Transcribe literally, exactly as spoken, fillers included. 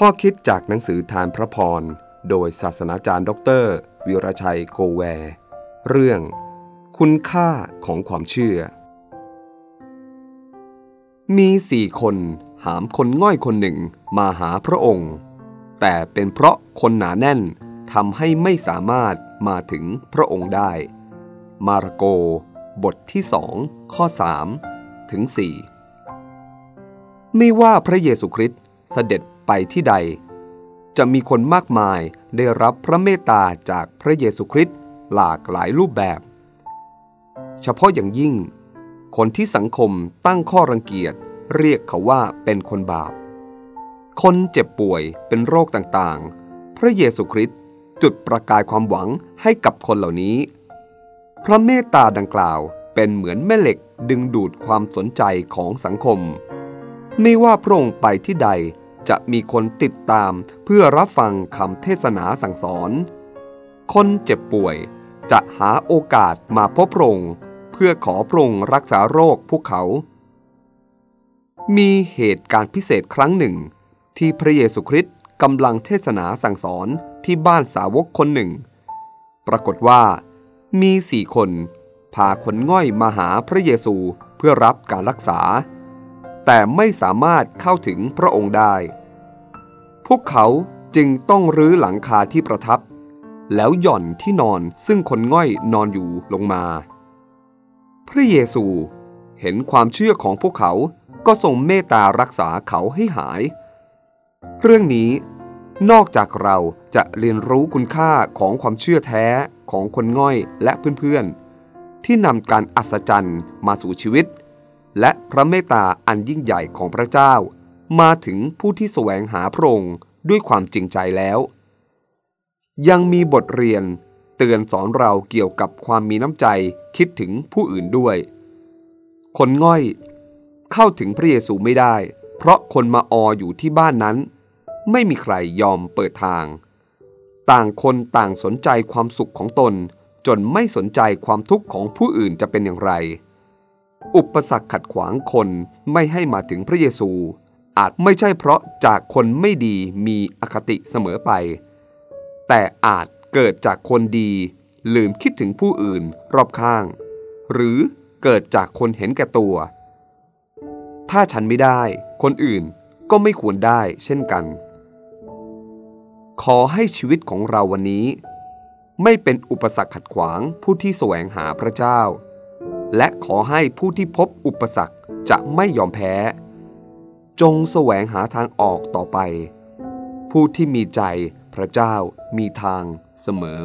ข้อคิดจากหนังสือทานพระพรโดยศาสนาจารย์ดร.วีรชัยโกแวร์เรื่องคุณค่าของความเชื่อมีสี่คนหามคนง่อยคนหนึ่งมาหาพระองค์แต่เป็นเพราะคนหนาแน่นทำให้ไม่สามารถมาถึงพระองค์ได้มาระโกบทที่สองข้อสามถึงสี่ไม่ว่าพระเยซูคริสต์เสด็จไปที่ใดจะมีคนมากมายได้รับพระเมตตาจากพระเยซูคริสต์หลากหลายรูปแบบเฉพาะอย่างยิ่งคนที่สังคมตั้งข้อรังเกียจเรียกเขาว่าเป็นคนบาปคนเจ็บป่วยเป็นโรคต่างๆพระเยซูคริสต์จุดประกายความหวังให้กับคนเหล่านี้พระเมตตาดังกล่าวเป็นเหมือนแม่เหล็กดึงดูดความสนใจของสังคมไม่ว่าพระองค์ไปที่ใดจะมีคนติดตามเพื่อรับฟังคำเทศนาสั่งสอนคนเจ็บป่วยจะหาโอกาสมาพบพระองค์เพื่อขอพระองค์รักษาโรคพวกเขามีเหตุการณ์พิเศษครั้งหนึ่งที่พระเยซูคริสต์กำลังเทศนาสั่งสอนที่บ้านสาวกคนหนึ่งปรากฏว่ามีสี่คนพาคนง่อยมาหาพระเยซูเพื่อรับการรักษาแต่ไม่สามารถเข้าถึงพระองค์ได้พวกเขาจึงต้องรื้อหลังคาที่ประทับแล้วหย่อนที่นอนซึ่งคนง่อยนอนอยู่ลงมาพระเยซูเห็นความเชื่อของพวกเขาก็ทรงเมตตารักษาเขาให้หายเรื่องนี้นอกจากเราจะเรียนรู้คุณค่าของความเชื่อแท้ของคนง่อยและเพื่อนๆที่นำการอัศจรรย์มาสู่ชีวิตและพระเมตตาอันยิ่งใหญ่ของพระเจ้ามาถึงผู้ที่แสวงหาพระองค์ด้วยความจริงใจแล้วยังมีบทเรียนเตือนสอนเราเกี่ยวกับความมีน้ำใจคิดถึงผู้อื่นด้วยคนง่อยเข้าถึงพระเยซูไม่ได้เพราะคนมาอออยู่ที่บ้านนั้นไม่มีใครยอมเปิดทางต่างคนต่างสนใจความสุขของตนจนไม่สนใจความทุกข์ของผู้อื่นจะเป็นอย่างไรอุปสรรคขัดขวางคนไม่ให้มาถึงพระเยซูอาจไม่ใช่เพราะจากคนไม่ดีมีอคติเสมอไปแต่อาจเกิดจากคนดีลืมคิดถึงผู้อื่นรอบข้างหรือเกิดจากคนเห็นแก่ตัวถ้าฉันไม่ได้คนอื่นก็ไม่ควรได้เช่นกันขอให้ชีวิตของเราวันนี้ไม่เป็นอุปสรรคขัดขวางผู้ที่แสวงหาพระเจ้าและขอให้ผู้ที่พบอุปสรรคจะไม่ยอมแพ้จงแสวงหาทางออกต่อไปผู้ที่มีใจพระเจ้ามีทางเสมอ